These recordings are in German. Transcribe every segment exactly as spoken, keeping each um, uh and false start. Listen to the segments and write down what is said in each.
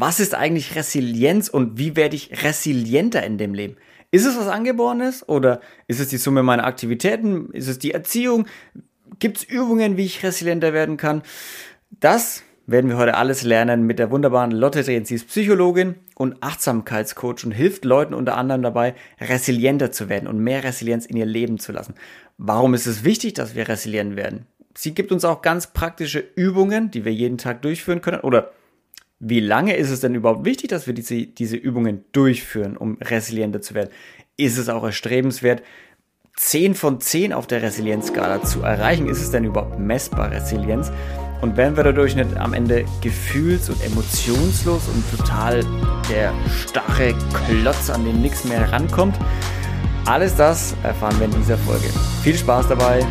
was ist eigentlich Resilienz und wie werde ich resilienter in dem Leben? Ist es was Angeborenes oder ist es die Summe meiner Aktivitäten? Ist es die Erziehung? Gibt es Übungen, wie ich resilienter werden kann? Das werden wir heute alles lernen mit der wunderbaren Lotte Drehn. Sie ist Psychologin und Achtsamkeitscoach und hilft Leuten unter anderem dabei, resilienter zu werden und mehr Resilienz in ihr Leben zu lassen. Warum ist es wichtig, dass wir resilient werden? Sie gibt uns auch ganz praktische Übungen, die wir jeden Tag durchführen können. Oder wie lange ist es denn überhaupt wichtig, dass wir diese, diese Übungen durchführen, um resilienter zu werden? Ist es auch erstrebenswert, zehn von zehn auf der Resilienzskala zu erreichen? Ist es denn überhaupt messbar, Resilienz? Und werden wir dadurch nicht am Ende gefühls- und emotionslos und total der starre Klotz, an den nichts mehr rankommt? Alles das erfahren wir in dieser Folge. Viel Spaß dabei!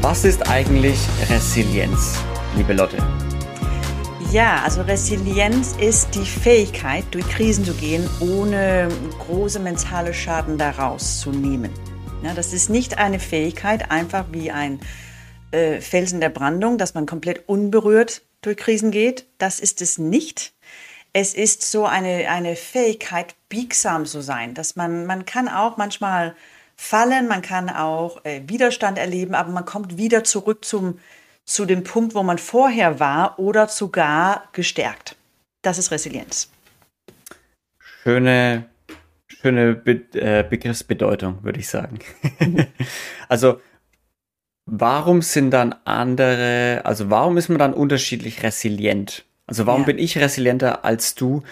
Was ist eigentlich Resilienz, liebe Lotte? Ja, also Resilienz ist die Fähigkeit, durch Krisen zu gehen, ohne große mentale Schaden daraus zu nehmen. Ja, das ist nicht eine Fähigkeit, einfach wie ein äh, Felsen der Brandung, dass man komplett unberührt durch Krisen geht. Das ist es nicht. Es ist so eine, eine Fähigkeit, biegsam zu sein, dass man, man kann auch manchmal fallen, man kann auch äh, Widerstand erleben, aber man kommt wieder zurück zum, zu dem Punkt, wo man vorher war oder sogar gestärkt. Das ist Resilienz. Schöne, schöne Be- äh, Begriffsbedeutung, würde ich sagen. Also, warum sind dann andere, also warum ist man dann unterschiedlich resilient? Also, warum ja. bin ich resilienter als du?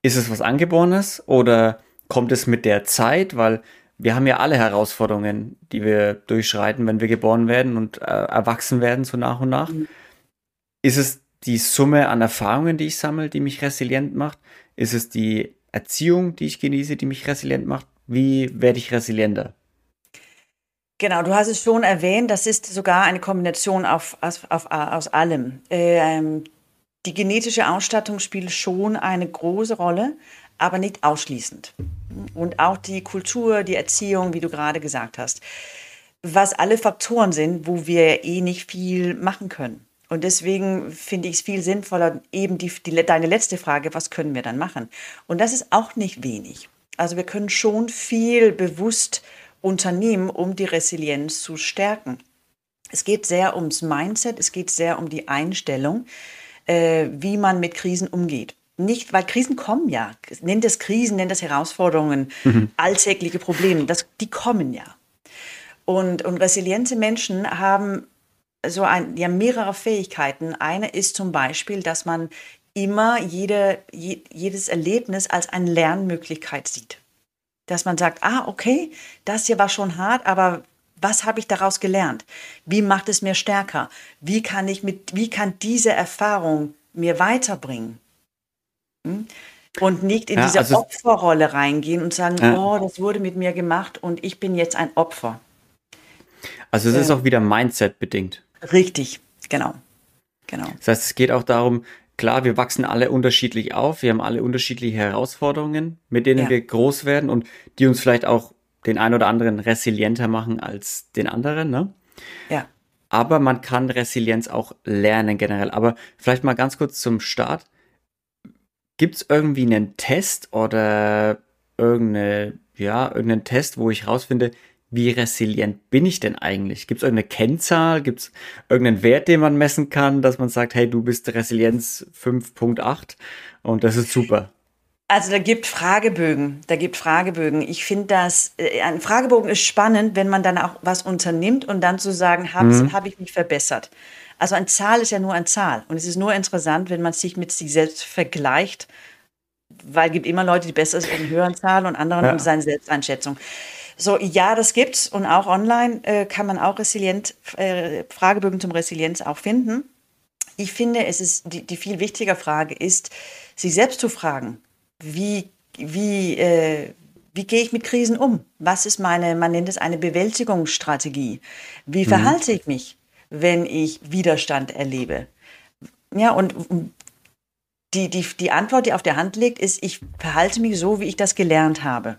Ist es was Angeborenes oder kommt es mit der Zeit, weil wir haben ja alle Herausforderungen, die wir durchschreiten, wenn wir geboren werden und äh, erwachsen werden, so nach und nach. Mhm. Ist es die Summe an Erfahrungen, die ich sammle, die mich resilient macht? Ist es die Erziehung, die ich genieße, die mich resilient macht? Wie werde ich resilienter? Genau, du hast es schon erwähnt, das ist sogar eine Kombination auf, auf, auf, aus allem. Ähm, die genetische Ausstattung spielt schon eine große Rolle, aber nicht ausschließend. Und auch die Kultur, die Erziehung, wie du gerade gesagt hast. Was alle Faktoren sind, wo wir eh nicht viel machen können. Und deswegen finde ich es viel sinnvoller, eben die, die, deine letzte Frage, was können wir dann machen? Und das ist auch nicht wenig. Also wir können schon viel bewusst unternehmen, um die Resilienz zu stärken. Es geht sehr ums Mindset, es geht sehr um die Einstellung, äh, wie man mit Krisen umgeht. Nicht, weil Krisen kommen ja. Nennt das Krisen, nennt das Herausforderungen, mhm. alltägliche Probleme. Das, die kommen ja. Und, und resiliente Menschen haben so ein, ja, mehrere Fähigkeiten. Eine ist zum Beispiel, dass man immer jede, je, jedes Erlebnis als eine Lernmöglichkeit sieht. Dass man sagt, ah, okay, das hier war schon hart, aber was habe ich daraus gelernt? Wie macht es mir stärker? Wie kann ich mit, wie kann diese Erfahrung mir weiterbringen? Und nicht in ja, diese also, Opferrolle reingehen und sagen, ja. oh, das wurde mit mir gemacht und ich bin jetzt ein Opfer. Also es äh, ist auch wieder Mindset bedingt. Richtig, genau. genau. Das heißt, es geht auch darum, klar, wir wachsen alle unterschiedlich auf, wir haben alle unterschiedliche Herausforderungen, mit denen ja. wir groß werden und die uns vielleicht auch den einen oder anderen resilienter machen als den anderen, ne? Ja. Aber man kann Resilienz auch lernen generell. Aber vielleicht mal ganz kurz zum Start. Gibt es irgendwie einen Test oder irgendeine, ja, irgendeinen Test, wo ich rausfinde, wie resilient bin ich denn eigentlich? Gibt es irgendeine Kennzahl? Gibt es irgendeinen Wert, den man messen kann, dass man sagt, hey, du bist Resilienz fünf Komma acht und das ist super? Also da gibt Fragebögen, da gibt Fragebögen. Ich finde das, ein Fragebogen ist spannend, wenn man dann auch was unternimmt und dann zu sagen, mhm. habe ich mich verbessert. Also eine Zahl ist ja nur eine Zahl und es ist nur interessant, wenn man sich mit sich selbst vergleicht, weil es gibt immer Leute, die besser sind in höheren Zahlen und anderen ja. um seine Selbsteinschätzung. So, ja, das gibt's und auch online äh, kann man auch resilient äh, Fragebögen zum Resilienz auch finden. Ich finde, es ist die, die viel wichtigere Frage ist, sich selbst zu fragen, wie wie äh, Wie gehe ich mit Krisen um? Was ist meine, man nennt es eine Bewältigungsstrategie? Wie verhalte mhm. ich mich, wenn ich Widerstand erlebe? Ja, und die, die, die Antwort, die auf der Hand liegt, ist, ich verhalte mich so, wie ich das gelernt habe.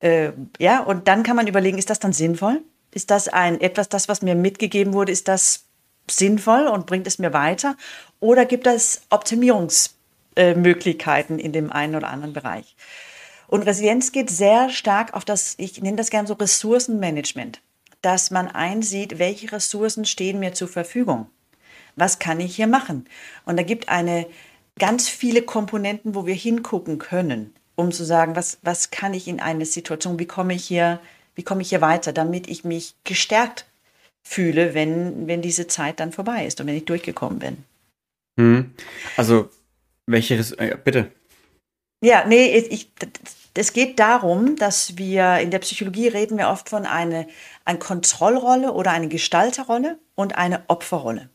Äh, ja, und dann kann man überlegen, ist das dann sinnvoll? Ist das ein etwas, das, was mir mitgegeben wurde, ist das sinnvoll und bringt es mir weiter? Oder gibt es Optimierungsmöglichkeiten in dem einen oder anderen Bereich? Und Resilienz geht sehr stark auf das, ich nenne das gerne so Ressourcenmanagement, dass man einsieht, welche Ressourcen stehen mir zur Verfügung. Was kann ich hier machen? Und da gibt eine ganz viele Komponenten, wo wir hingucken können, um zu sagen, was, was kann ich in eine Situation, wie komme ich hier, wie komme ich hier weiter, damit ich mich gestärkt fühle, wenn, wenn diese Zeit dann vorbei ist und wenn ich durchgekommen bin. Hm. Also, welche Ressourcen, bitte. Ja, nee, ich, es geht darum, dass wir, in der Psychologie reden wir oft von einer eine Kontrollrolle oder eine Gestalterrolle und eine Opferrolle.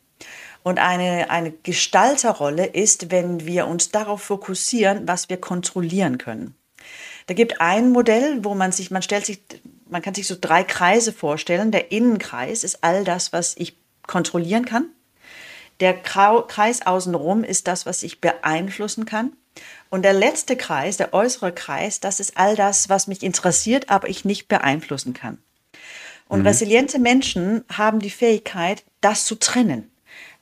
Und eine, eine Gestalterrolle ist, wenn wir uns darauf fokussieren, was wir kontrollieren können. Da gibt ein Modell, wo man sich, man stellt sich, man kann sich so drei Kreise vorstellen. Der Innenkreis ist all das, was ich kontrollieren kann. Der Kreis außenrum ist das, was ich beeinflussen kann. Und der letzte Kreis, der äußere Kreis, das ist all das, was mich interessiert, aber ich nicht beeinflussen kann. Und mhm. resiliente Menschen haben die Fähigkeit, das zu trennen.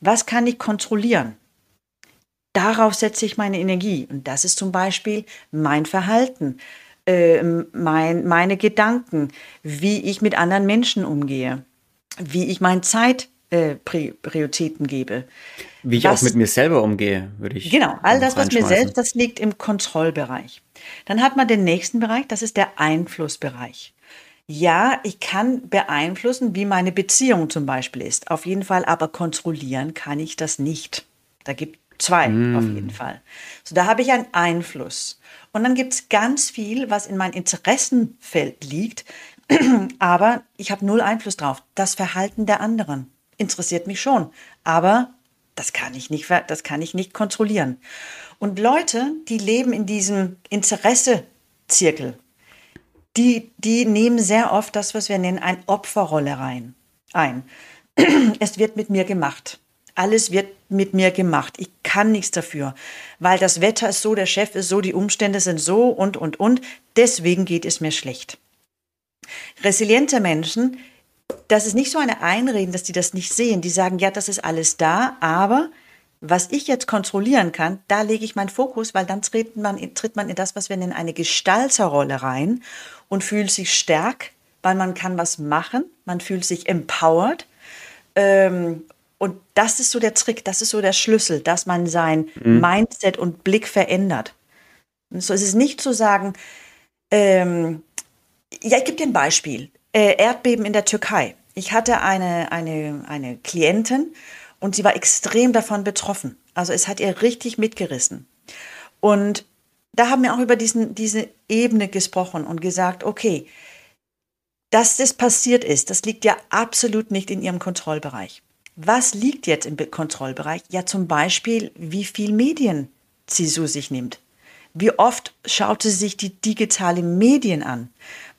Was kann ich kontrollieren? Darauf setze ich meine Energie. Und das ist zum Beispiel mein Verhalten, äh, mein, meine Gedanken, wie ich mit anderen Menschen umgehe, wie ich meine Zeit äh, Prioritäten gebe. Wie ich das, auch mit mir selber umgehe, würde ich genau, all das, was mir selbst, das liegt im Kontrollbereich. Dann hat man den nächsten Bereich, das ist der Einflussbereich. Ja, ich kann beeinflussen, wie meine Beziehung zum Beispiel ist. Auf jeden Fall, aber kontrollieren kann ich das nicht. Da gibt es zwei mm. auf jeden Fall. So, da habe ich einen Einfluss. Und dann gibt es ganz viel, was in meinem Interessenfeld liegt, aber ich habe null Einfluss drauf. Das Verhalten der anderen interessiert mich schon, aber das kann ich nicht, das kann ich nicht kontrollieren. Und Leute, die leben in diesem Interessezirkel, Die, die nehmen sehr oft das, was wir nennen, eine Opferrolle rein, ein. Es wird mit mir gemacht. Alles wird mit mir gemacht. Ich kann nichts dafür, weil das Wetter ist so, der Chef ist so, die Umstände sind so und, und, und. Deswegen geht es mir schlecht. Resiliente Menschen, das ist nicht so eine Einreden, dass die das nicht sehen. Die sagen, ja, das ist alles da, aber was ich jetzt kontrollieren kann, da lege ich meinen Fokus, weil dann tritt man, tritt man in das, was wir nennen, eine Gestalterrolle rein und fühlt sich stark, weil man kann was machen, man fühlt sich empowered. Ähm, und das ist so der Trick, das ist so der Schlüssel, dass man sein mhm. Mindset und Blick verändert. Und so ist es nicht zu sagen, ähm, ja, ich gebe dir ein Beispiel, äh, Erdbeben in der Türkei. Ich hatte eine, eine, eine Klientin, und sie war extrem davon betroffen. Also es hat ihr richtig mitgerissen. Und da haben wir auch über diesen, diese Ebene gesprochen und gesagt, okay, dass das passiert ist, das liegt ja absolut nicht in ihrem Kontrollbereich. Was liegt jetzt im Kontrollbereich? Ja, zum Beispiel, wie viel Medien sie zu sich nimmt. Wie oft schaut sie sich die digitalen Medien an?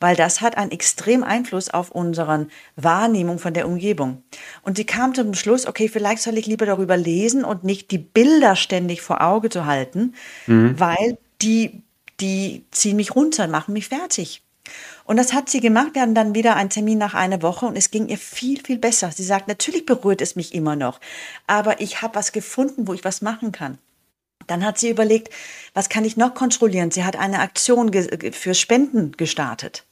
Weil das hat einen extremen Einfluss auf unsere Wahrnehmung von der Umgebung. Und sie kam zum Schluss, okay, vielleicht soll ich lieber darüber lesen und nicht die Bilder ständig vor Auge zu halten, mhm. weil die, die ziehen mich runter, machen mich fertig. Und das hat sie gemacht. Wir hatten dann wieder einen Termin nach einer Woche und es ging ihr viel, viel besser. Sie sagt, natürlich berührt es mich immer noch, aber ich habe was gefunden, wo ich was machen kann. Dann hat sie überlegt, was kann ich noch kontrollieren? Sie hat eine Aktion ge- für Spenden gestartet,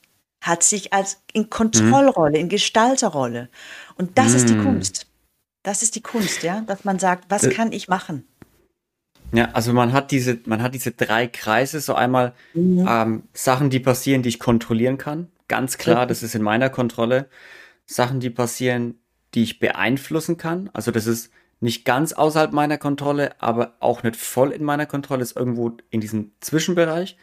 hat sich als in Kontrollrolle, in Gestalterrolle. Und das mm. ist die Kunst. Das ist die Kunst, ja, dass man sagt, was das, kann ich machen? Ja, also man hat diese, man hat diese drei Kreise, so einmal mhm. ähm, Sachen, die passieren, die ich kontrollieren kann. Ganz klar, mhm. das ist in meiner Kontrolle. Sachen, die passieren, die ich beeinflussen kann. Also das ist nicht ganz außerhalb meiner Kontrolle, aber auch nicht voll in meiner Kontrolle, ist irgendwo in diesem Zwischenbereich.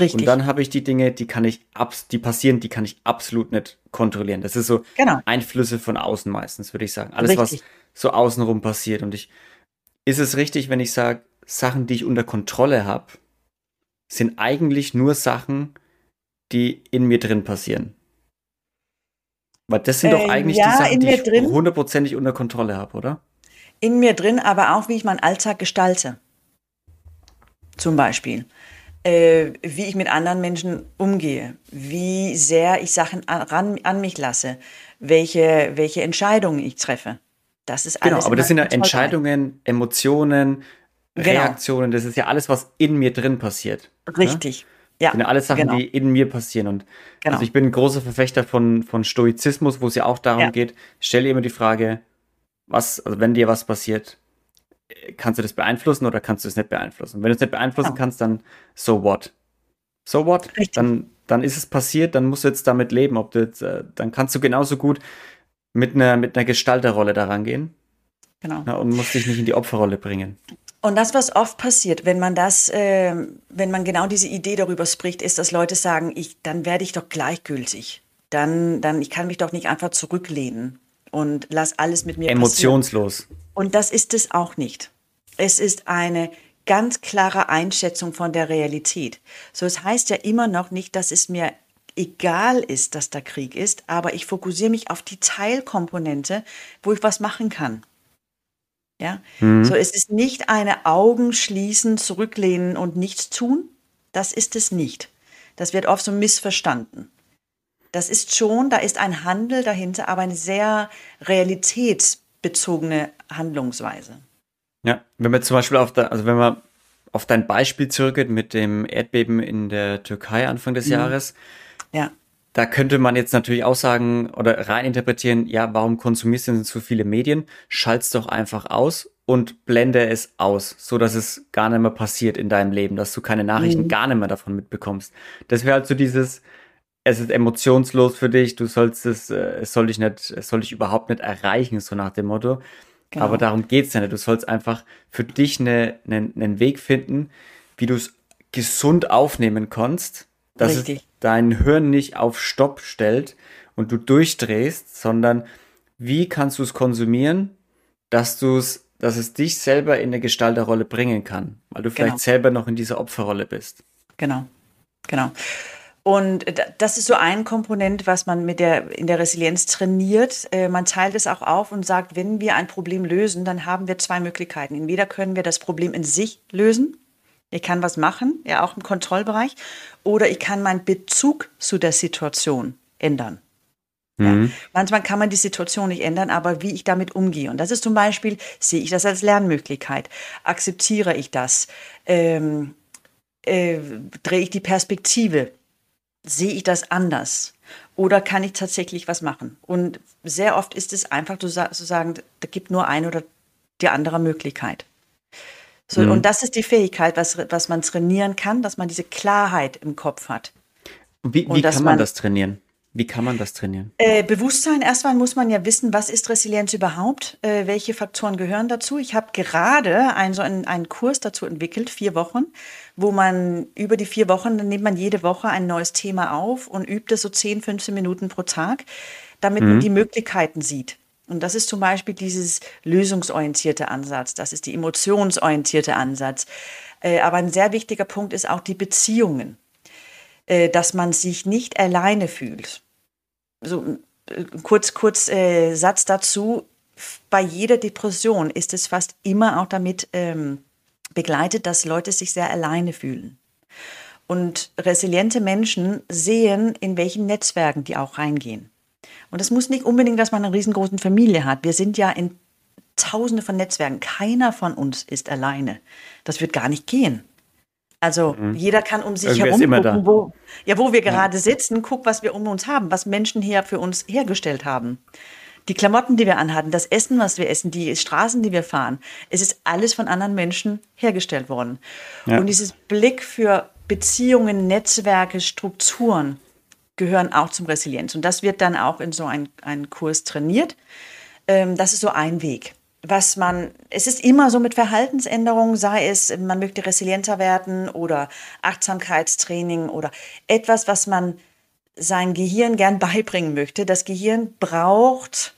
Richtig. Und dann habe ich die Dinge, die kann ich abs- die passieren, die kann ich absolut nicht kontrollieren. Das ist so genau. Einflüsse von außen meistens, würde ich sagen. Alles, richtig. Was so außenrum passiert. Und ich, ist es richtig, wenn ich sage, Sachen, die ich unter Kontrolle habe, sind eigentlich nur Sachen, die in mir drin passieren? Weil das sind äh, doch eigentlich ja, die Sachen, die ich drin? hundertprozentig unter Kontrolle habe, oder? In mir drin, aber auch, wie ich meinen Alltag gestalte. zum Beispiel, äh, wie ich mit anderen Menschen umgehe, wie sehr ich Sachen an, ran, an mich lasse, welche, welche Entscheidungen ich treffe. Das ist alles. Genau, aber das sind ja Entscheidungen, Emotionen, genau. Reaktionen, das ist ja alles, was in mir drin passiert. Richtig, ne? Ja. Das sind ja alles Sachen, genau. die in mir passieren. Und genau. also ich bin ein großer Verfechter von, von Stoizismus, wo es ja auch darum ja. geht, stell dir immer die Frage, was, also wenn dir was passiert, kannst du das beeinflussen oder kannst du es nicht beeinflussen? Wenn du es nicht beeinflussen ja. kannst, dann so what? So what? Dann, dann ist es passiert, dann musst du jetzt damit leben. Ob du jetzt, äh, dann kannst du genauso gut mit einer, mit einer Gestalterrolle da rangehen. Genau. Na, und musst dich nicht in die Opferrolle bringen. Und das, was oft passiert, wenn man das, äh, wenn man genau diese Idee darüber spricht, ist, dass Leute sagen, ich, dann werde ich doch gleichgültig. Dann, dann, ich kann mich doch nicht einfach zurücklehnen und lass alles mit mir Emotionslos. Passieren. Emotionslos. Und das ist es auch nicht. Es ist eine ganz klare Einschätzung von der Realität. So, es heißt ja immer noch nicht, dass es mir egal ist, dass da Krieg ist, aber ich fokussiere mich auf die Teilkomponente, wo ich was machen kann. Ja? Mhm. So, es ist nicht eine Augen schließen, zurücklehnen und nichts tun. Das ist es nicht. Das wird oft so missverstanden. Das ist schon, da ist ein Handel dahinter, aber eine sehr realitätsbezogene Handlungsweise. Ja, wenn man zum Beispiel auf, der, also wenn man auf dein Beispiel zurückgeht mit dem Erdbeben in der Türkei Anfang des mhm. Jahres, ja. da könnte man jetzt natürlich auch sagen oder reininterpretieren, ja, warum konsumierst du denn so viele Medien? Schalt's doch einfach aus und blende es aus, so dass es gar nicht mehr passiert in deinem Leben, dass du keine Nachrichten mhm. gar nicht mehr davon mitbekommst. Das wäre halt so dieses... Es ist emotionslos für dich, du sollst es, es soll dich nicht, es soll dich überhaupt nicht erreichen, so nach dem Motto. Genau. Aber darum geht's ja nicht. Du sollst einfach für dich eine, eine, einen Weg finden, wie du es gesund aufnehmen kannst, dass Richtig. es dein Hirn nicht auf Stopp stellt und du durchdrehst, sondern wie kannst du es konsumieren, dass du es, dass es dich selber in eine Gestalterrolle bringen kann, weil du vielleicht genau. selber noch in dieser Opferrolle bist. Genau, genau. Und das ist so ein Komponent, was man mit der, in der Resilienz trainiert. Äh, man teilt es auch auf und sagt, wenn wir ein Problem lösen, dann haben wir zwei Möglichkeiten. Entweder können wir das Problem in sich lösen. Ich kann was machen, ja auch im Kontrollbereich. Oder ich kann meinen Bezug zu der Situation ändern. Mhm. Ja. Manchmal kann man die Situation nicht ändern, aber wie ich damit umgehe. Und das ist zum Beispiel, sehe ich das als Lernmöglichkeit? Akzeptiere ich das? Ähm, äh, drehe ich die Perspektive? Sehe ich das anders? Oder kann ich tatsächlich was machen? Und sehr oft ist es einfach zu sagen, da gibt nur eine oder die andere Möglichkeit. So, mhm. Und das ist die Fähigkeit, was, was man trainieren kann, dass man diese Klarheit im Kopf hat. Wie, wie kann man, man das trainieren? Wie kann man das trainieren? Äh, Bewusstsein, erstmal muss man ja wissen, was ist Resilienz überhaupt? Äh, welche Faktoren gehören dazu? Ich habe gerade einen, so einen, einen Kurs dazu entwickelt, vier Wochen, wo man über die vier Wochen, dann nimmt man jede Woche ein neues Thema auf und übt es so zehn, fünfzehn Minuten pro Tag, damit mhm. man die Möglichkeiten sieht. Und das ist zum Beispiel dieses lösungsorientierte Ansatz, das ist die emotionsorientierte Ansatz. Äh, aber ein sehr wichtiger Punkt ist auch die Beziehungen, äh, dass man sich nicht alleine fühlt. So kurz, kurz äh, Satz dazu, bei jeder Depression ist es fast immer auch damit ähm, begleitet, dass Leute sich sehr alleine fühlen. Und resiliente Menschen sehen, in welchen Netzwerken die auch reingehen. Und es muss nicht unbedingt, dass man eine riesengroße Familie hat. Wir sind ja in Tausende von Netzwerken. Keiner von uns ist alleine. Das wird gar nicht gehen. Also mhm. jeder kann um sich Irgendwer herum gucken, wo, ja, wo wir gerade ja. sitzen, guck, was wir um uns haben, was Menschen hier für uns hergestellt haben. Die Klamotten, die wir anhatten, das Essen, was wir essen, die Straßen, die wir fahren. Es ist alles von anderen Menschen hergestellt worden. Ja. Und dieses Blick für Beziehungen, Netzwerke, Strukturen gehören auch zum Resilienz. Und das wird dann auch in so einen, einen Kurs trainiert. Ähm, das ist so ein Weg. Was man, es ist immer so mit Verhaltensänderungen, sei es, man möchte resilienter werden oder Achtsamkeitstraining oder etwas, was man sein Gehirn gern beibringen möchte. Das Gehirn braucht,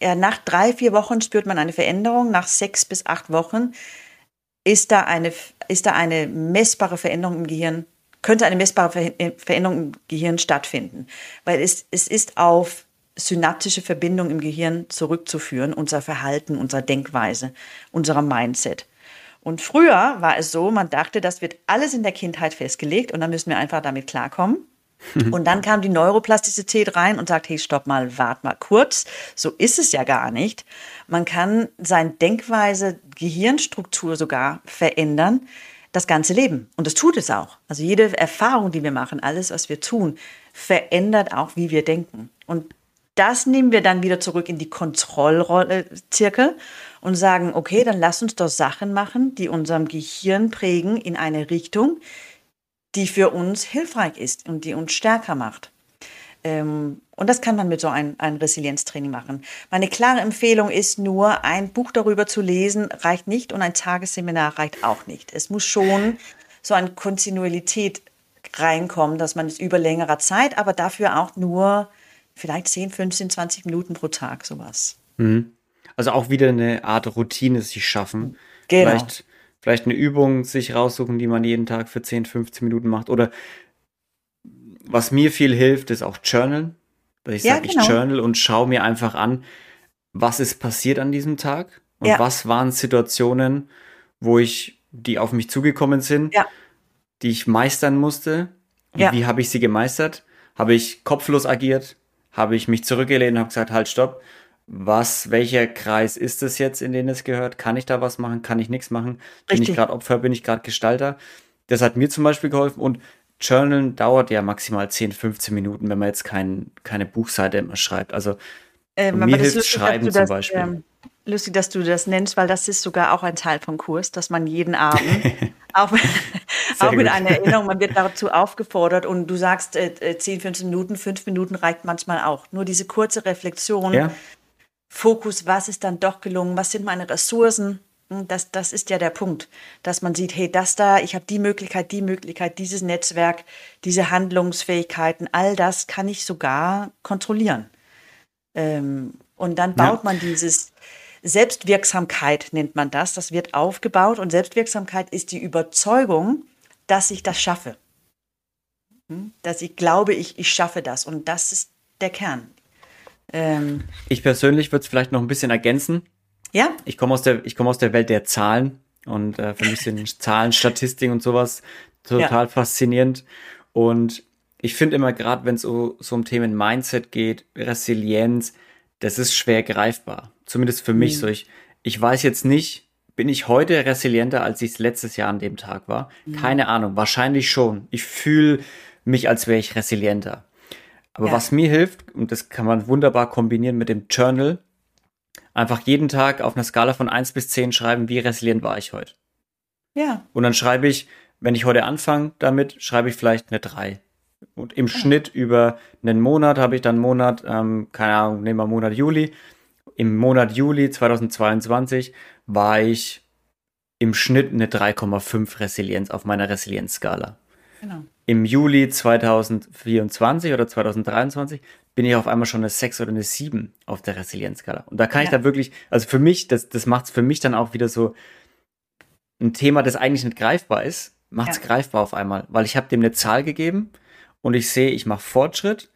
ja, nach drei, vier Wochen spürt man eine Veränderung, nach sechs bis acht Wochen ist da eine, ist da eine messbare Veränderung im Gehirn, könnte eine messbare Veränderung im Gehirn stattfinden, weil es, es ist auf synaptische Verbindung im Gehirn zurückzuführen, unser Verhalten, unsere Denkweise, unser Mindset. Und früher war es so, man dachte, das wird alles in der Kindheit festgelegt und dann müssen wir einfach damit klarkommen. Und dann kam die Neuroplastizität rein und sagt, hey, stopp mal, wart mal kurz. So ist es ja gar nicht. Man kann seine Denkweise, Gehirnstruktur sogar verändern, das ganze Leben. Und das tut es auch. Also jede Erfahrung, die wir machen, alles, was wir tun, verändert auch, wie wir denken. Und das nehmen wir dann wieder zurück in die Kontrollrolle circa und sagen, okay, dann lass uns doch Sachen machen, die unserem Gehirn prägen in eine Richtung, die für uns hilfreich ist und die uns stärker macht. Ähm, und das kann man mit so einem, einem Resilienztraining machen. Meine klare Empfehlung ist nur, ein Buch darüber zu lesen reicht nicht und ein Tagesseminar reicht auch nicht. Es muss schon so eine Kontinuität reinkommen, dass man es über längere Zeit, aber dafür auch nur vielleicht zehn, fünfzehn, zwanzig Minuten pro Tag sowas. Mhm. Also auch wieder eine Art Routine sich schaffen. Genau. Vielleicht Vielleicht eine Übung sich raussuchen, die man jeden Tag für zehn, fünfzehn Minuten macht. Oder was mir viel hilft, ist auch Journalen. Dass ich ja, sage, genau. Ich journal und schaue mir einfach an, was ist passiert an diesem Tag und ja. was waren Situationen, wo ich, die auf mich zugekommen sind, ja. die ich meistern musste. Und ja. wie habe ich sie gemeistert? Habe ich kopflos agiert? Habe ich mich zurückgelehnt und habe gesagt, halt, stopp. Was, welcher Kreis ist es jetzt, in den es gehört? Kann ich da was machen? Kann ich nichts machen? Bin Richtig. Ich gerade Opfer? Bin ich gerade Gestalter? Das hat mir zum Beispiel geholfen. Und Journalen dauert ja maximal zehn, fünfzehn Minuten, wenn man jetzt kein, keine Buchseite immer schreibt. Also ähm, mir hilft lustig, Schreiben das, zum Beispiel. Ähm, lustig, dass du das nennst, weil das ist sogar auch ein Teil vom Kurs, dass man jeden Abend auch, auch mit einer Erinnerung, man wird dazu aufgefordert und du sagst äh, zehn, fünfzehn Minuten, fünf Minuten reicht manchmal auch. Nur diese kurze Reflexion, ja. Fokus, was ist dann doch gelungen, was sind meine Ressourcen, das, das ist ja der Punkt, dass man sieht, hey, das da, ich habe die Möglichkeit, die Möglichkeit, dieses Netzwerk, diese Handlungsfähigkeiten, all das kann ich sogar kontrollieren. Ähm, und dann baut ja. man dieses, Selbstwirksamkeit nennt man das, das wird aufgebaut und Selbstwirksamkeit ist die Überzeugung, dass ich das schaffe. Dass ich glaube, ich, ich schaffe das und das ist der Kern. Ähm, ich persönlich würde es vielleicht noch ein bisschen ergänzen. Ja. Ich komme aus der, ich komme aus der Welt der Zahlen und äh, für mich sind Zahlen, Statistiken und sowas total ja. faszinierend. Und ich finde immer gerade, wenn es so, so um Themen Mindset geht, Resilienz, das ist schwer greifbar. Zumindest für mich mhm. so. Ich, ich weiß jetzt nicht, bin ich heute resilienter, als ich es letztes Jahr an dem Tag war? Mhm. Keine Ahnung, wahrscheinlich schon. Ich fühle mich, als wäre ich resilienter. Aber ja. was mir hilft, und das kann man wunderbar kombinieren mit dem Journal, einfach jeden Tag auf einer Skala von eins bis zehn schreiben, wie resilient war ich heute. Ja. Und dann schreibe ich, wenn ich heute anfange damit, schreibe ich vielleicht eine drei. Und im ja. Schnitt über einen Monat habe ich dann einen Monat, ähm, keine Ahnung, nehmen wir Monat Juli. Im Monat Juli zweitausendzweiundzwanzig war ich im Schnitt eine drei Komma fünf Resilienz auf meiner Resilienzskala. Genau. Im Juli zweitausendvierundzwanzig oder zweitausenddreiundzwanzig bin ich auf einmal schon eine sechs oder eine sieben auf der Resilienzskala. Und da kann ja. ich da wirklich, also für mich, das, das macht es für mich dann auch wieder so ein Thema, das eigentlich nicht greifbar ist, macht es ja. greifbar auf einmal. Weil ich habe dem eine Zahl gegeben und ich sehe, ich mache Fortschritt.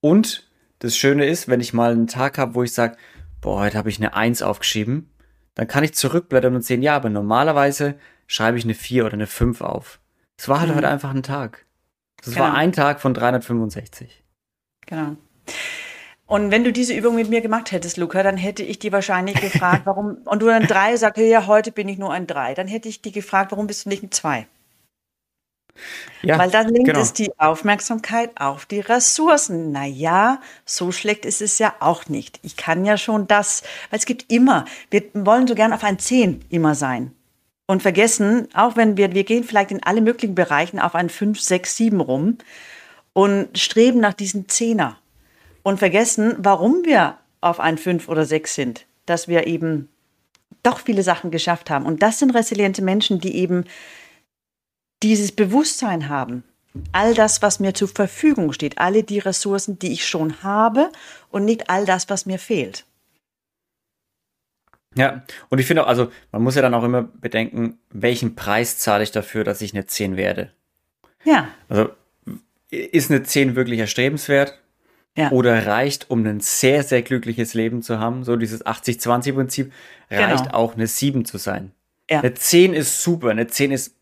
Und das Schöne ist, wenn ich mal einen Tag habe, wo ich sage, boah, heute habe ich eine eins aufgeschrieben, dann kann ich zurückblättern und sehen, ja, aber normalerweise schreibe ich eine vier oder eine fünf auf. Es war halt mhm. heute einfach ein Tag. Das genau. war ein Tag von dreihundertfünfundsechzig. Genau. Und wenn du diese Übung mit mir gemacht hättest, Luca, dann hätte ich dir wahrscheinlich gefragt, warum, und du dann drei sagst, ja, heute bin ich nur ein drei. Dann hätte ich dich gefragt, warum bist du nicht ein zwei? Ja, weil dann lenkt genau. es die Aufmerksamkeit auf die Ressourcen. Naja, so schlecht ist es ja auch nicht. Ich kann ja schon das, weil es gibt immer, wir wollen so gern auf ein zehn immer sein. Und vergessen, auch wenn wir, wir gehen vielleicht in alle möglichen Bereichen auf einen fünf, sechs, sieben rum und streben nach diesen Zehner und vergessen, warum wir auf einen fünf oder sechs sind, dass wir eben doch viele Sachen geschafft haben. Und das sind resiliente Menschen, die eben dieses Bewusstsein haben. All das, was mir zur Verfügung steht, alle die Ressourcen, die ich schon habe und nicht all das, was mir fehlt. Ja, und ich finde auch, also man muss ja dann auch immer bedenken, welchen Preis zahle ich dafür, dass ich eine zehn werde. Ja. Also ist eine zehn wirklich erstrebenswert? Ja. Oder reicht, um ein sehr, sehr glückliches Leben zu haben? So dieses achtzig zwanzig Prinzip, reicht genau. auch eine sieben zu sein. Ja. Eine zehn ist super, eine zehn ist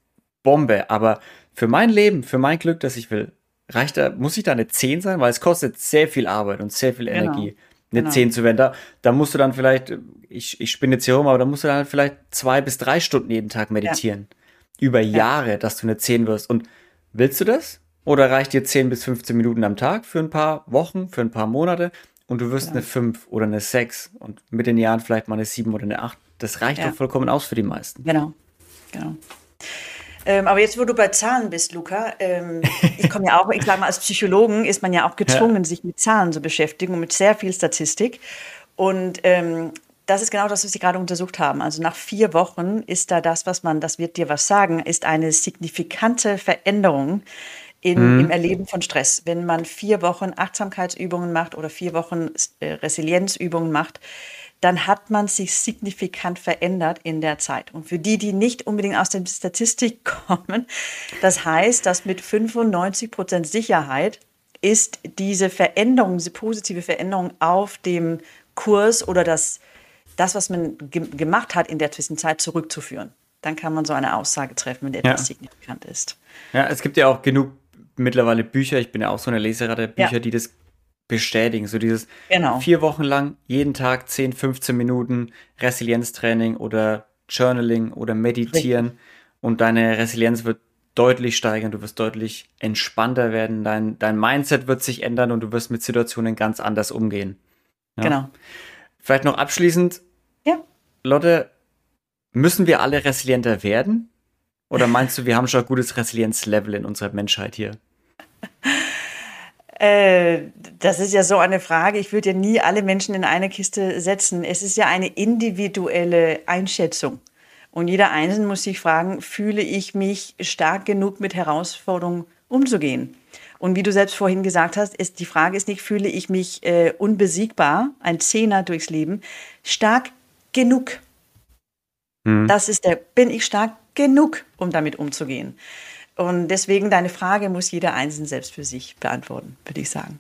Bombe, aber für mein Leben, für mein Glück, das ich will, reicht da, muss ich da eine zehn sein? Weil es kostet sehr viel Arbeit und sehr viel genau. Energie, eine genau. zehn zu werden. Da, da musst du dann vielleicht, ich, ich spinne jetzt hier rum, aber da musst du dann vielleicht zwei bis drei Stunden jeden Tag meditieren. Ja. Über Jahre, ja. dass du eine zehn wirst. Und willst du das? Oder reicht dir zehn bis fünfzehn Minuten am Tag für ein paar Wochen, für ein paar Monate und du wirst genau. eine fünf oder eine sechs und mit den Jahren vielleicht mal eine sieben oder eine acht. Das reicht ja. doch vollkommen aus für die meisten. Genau, genau. Ähm, aber jetzt, wo du bei Zahlen bist, Luca, ähm, ich komme ja auch, ich glaube mal, als Psychologen ist man ja auch gezwungen, ja. sich mit Zahlen zu beschäftigen und mit sehr viel Statistik. Und ähm, das ist genau das, was Sie gerade untersucht haben. Also nach vier Wochen ist da das, was man, das wird dir was sagen, ist eine signifikante Veränderung in, mhm. im Erleben von Stress. Wenn man vier Wochen Achtsamkeitsübungen macht oder vier Wochen äh, Resilienzübungen macht, dann hat man sich signifikant verändert in der Zeit. Und für die, die nicht unbedingt aus der Statistik kommen, das heißt, dass mit fünfundneunzig Prozent Sicherheit ist diese Veränderung, diese positive Veränderung auf dem Kurs oder das, das was man ge- gemacht hat in der Zwischenzeit, zurückzuführen. Dann kann man so eine Aussage treffen, wenn etwas ja. signifikant ist. Ja, es gibt ja auch genug mittlerweile Bücher, ich bin ja auch so eine Leseratte, Bücher, ja. die das bestätigen, so dieses genau. vier Wochen lang, jeden Tag zehn, fünfzehn Minuten Resilienztraining oder Journaling oder Meditieren Richtig. Und deine Resilienz wird deutlich steigern, du wirst deutlich entspannter werden, dein, dein Mindset wird sich ändern und du wirst mit Situationen ganz anders umgehen. Ja. Genau. Vielleicht noch abschließend, ja. Lotte, müssen wir alle resilienter werden? Oder meinst du, wir haben schon ein gutes Resilienzlevel in unserer Menschheit hier? Das ist ja so eine Frage. Ich würde ja nie alle Menschen in eine Kiste setzen. Es ist ja eine individuelle Einschätzung. Und jeder Einzelne muss sich fragen, fühle ich mich stark genug mit Herausforderungen umzugehen? Und wie du selbst vorhin gesagt hast, ist die Frage ist nicht, fühle ich mich äh, unbesiegbar, ein Zehner durchs Leben, stark genug. Hm. Das ist der, bin ich stark genug, um damit umzugehen? Und deswegen, deine Frage muss jeder Einzelne selbst für sich beantworten, würde ich sagen.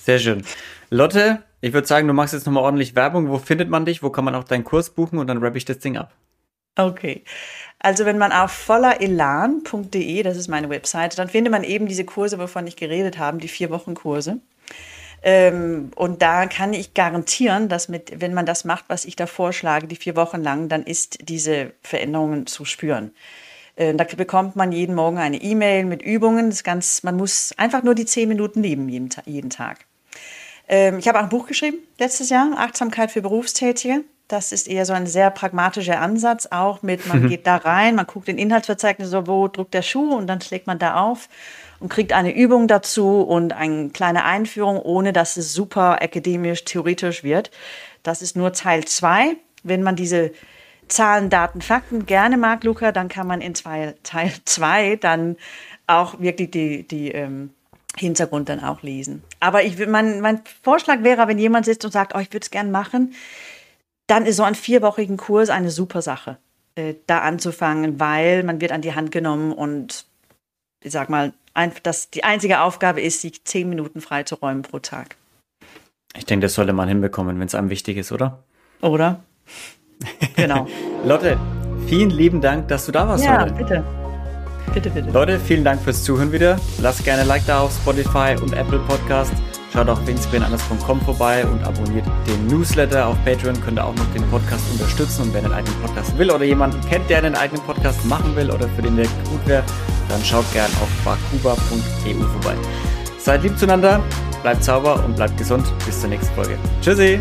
Sehr schön. Lotte, ich würde sagen, du machst jetzt nochmal ordentlich Werbung. Wo findet man dich? Wo kann man auch deinen Kurs buchen? Und dann rappe ich das Ding ab. Okay. Also wenn man auf vollerelan punkt de, das ist meine Webseite, dann findet man eben diese Kurse, wovon ich geredet habe, die vier Wochen Kurse. Ähm, und da kann ich garantieren, dass mit, wenn man das macht, was ich da vorschlage, die vier Wochen lang, dann ist diese Veränderungen zu spüren. Da bekommt man jeden Morgen eine E-Mail mit Übungen. Das ganz, man muss einfach nur die zehn Minuten nehmen jeden, jeden Tag. Ähm, ich habe auch ein Buch geschrieben letztes Jahr, Achtsamkeit für Berufstätige. Das ist eher so ein sehr pragmatischer Ansatz, auch mit, man mhm. geht da rein, man guckt in Inhaltsverzeichnis, so wo drückt der Schuh und dann schlägt man da auf und kriegt eine Übung dazu und eine kleine Einführung, ohne dass es super akademisch, theoretisch wird. Das ist nur Teil zwei, wenn man diese Zahlen, Daten, Fakten gerne mag, Luca, dann kann man in zwei, Teil zwei dann auch wirklich die, die ähm, Hintergrund dann auch lesen. Aber ich, mein, mein Vorschlag wäre, wenn jemand sitzt und sagt, oh, ich würde es gerne machen, dann ist so ein vierwöchigen Kurs eine super Sache, äh, da anzufangen, weil man wird an die Hand genommen und ich sag mal, ein, das, die einzige Aufgabe ist, sich zehn Minuten freizuräumen pro Tag. Ich denke, das sollte man hinbekommen, wenn es einem wichtig ist, oder? Oder? Genau. Lotte, vielen lieben Dank, dass du da warst ja, heute. Ja, bitte. Bitte, bitte. Leute, vielen Dank fürs Zuhören wieder. Lasst gerne ein Like da auf Spotify und Apple Podcast. Schaut auch auf inspirierend anders punkt com vorbei und abonniert den Newsletter auf Patreon. Könnt ihr auch noch den Podcast unterstützen. Und wer einen eigenen Podcast will oder jemanden kennt, der einen eigenen Podcast machen will oder für den der gut wäre, dann schaut gerne auf bakuba punkt e u vorbei. Seid lieb zueinander, bleibt sauber und bleibt gesund. Bis zur nächsten Folge. Tschüssi!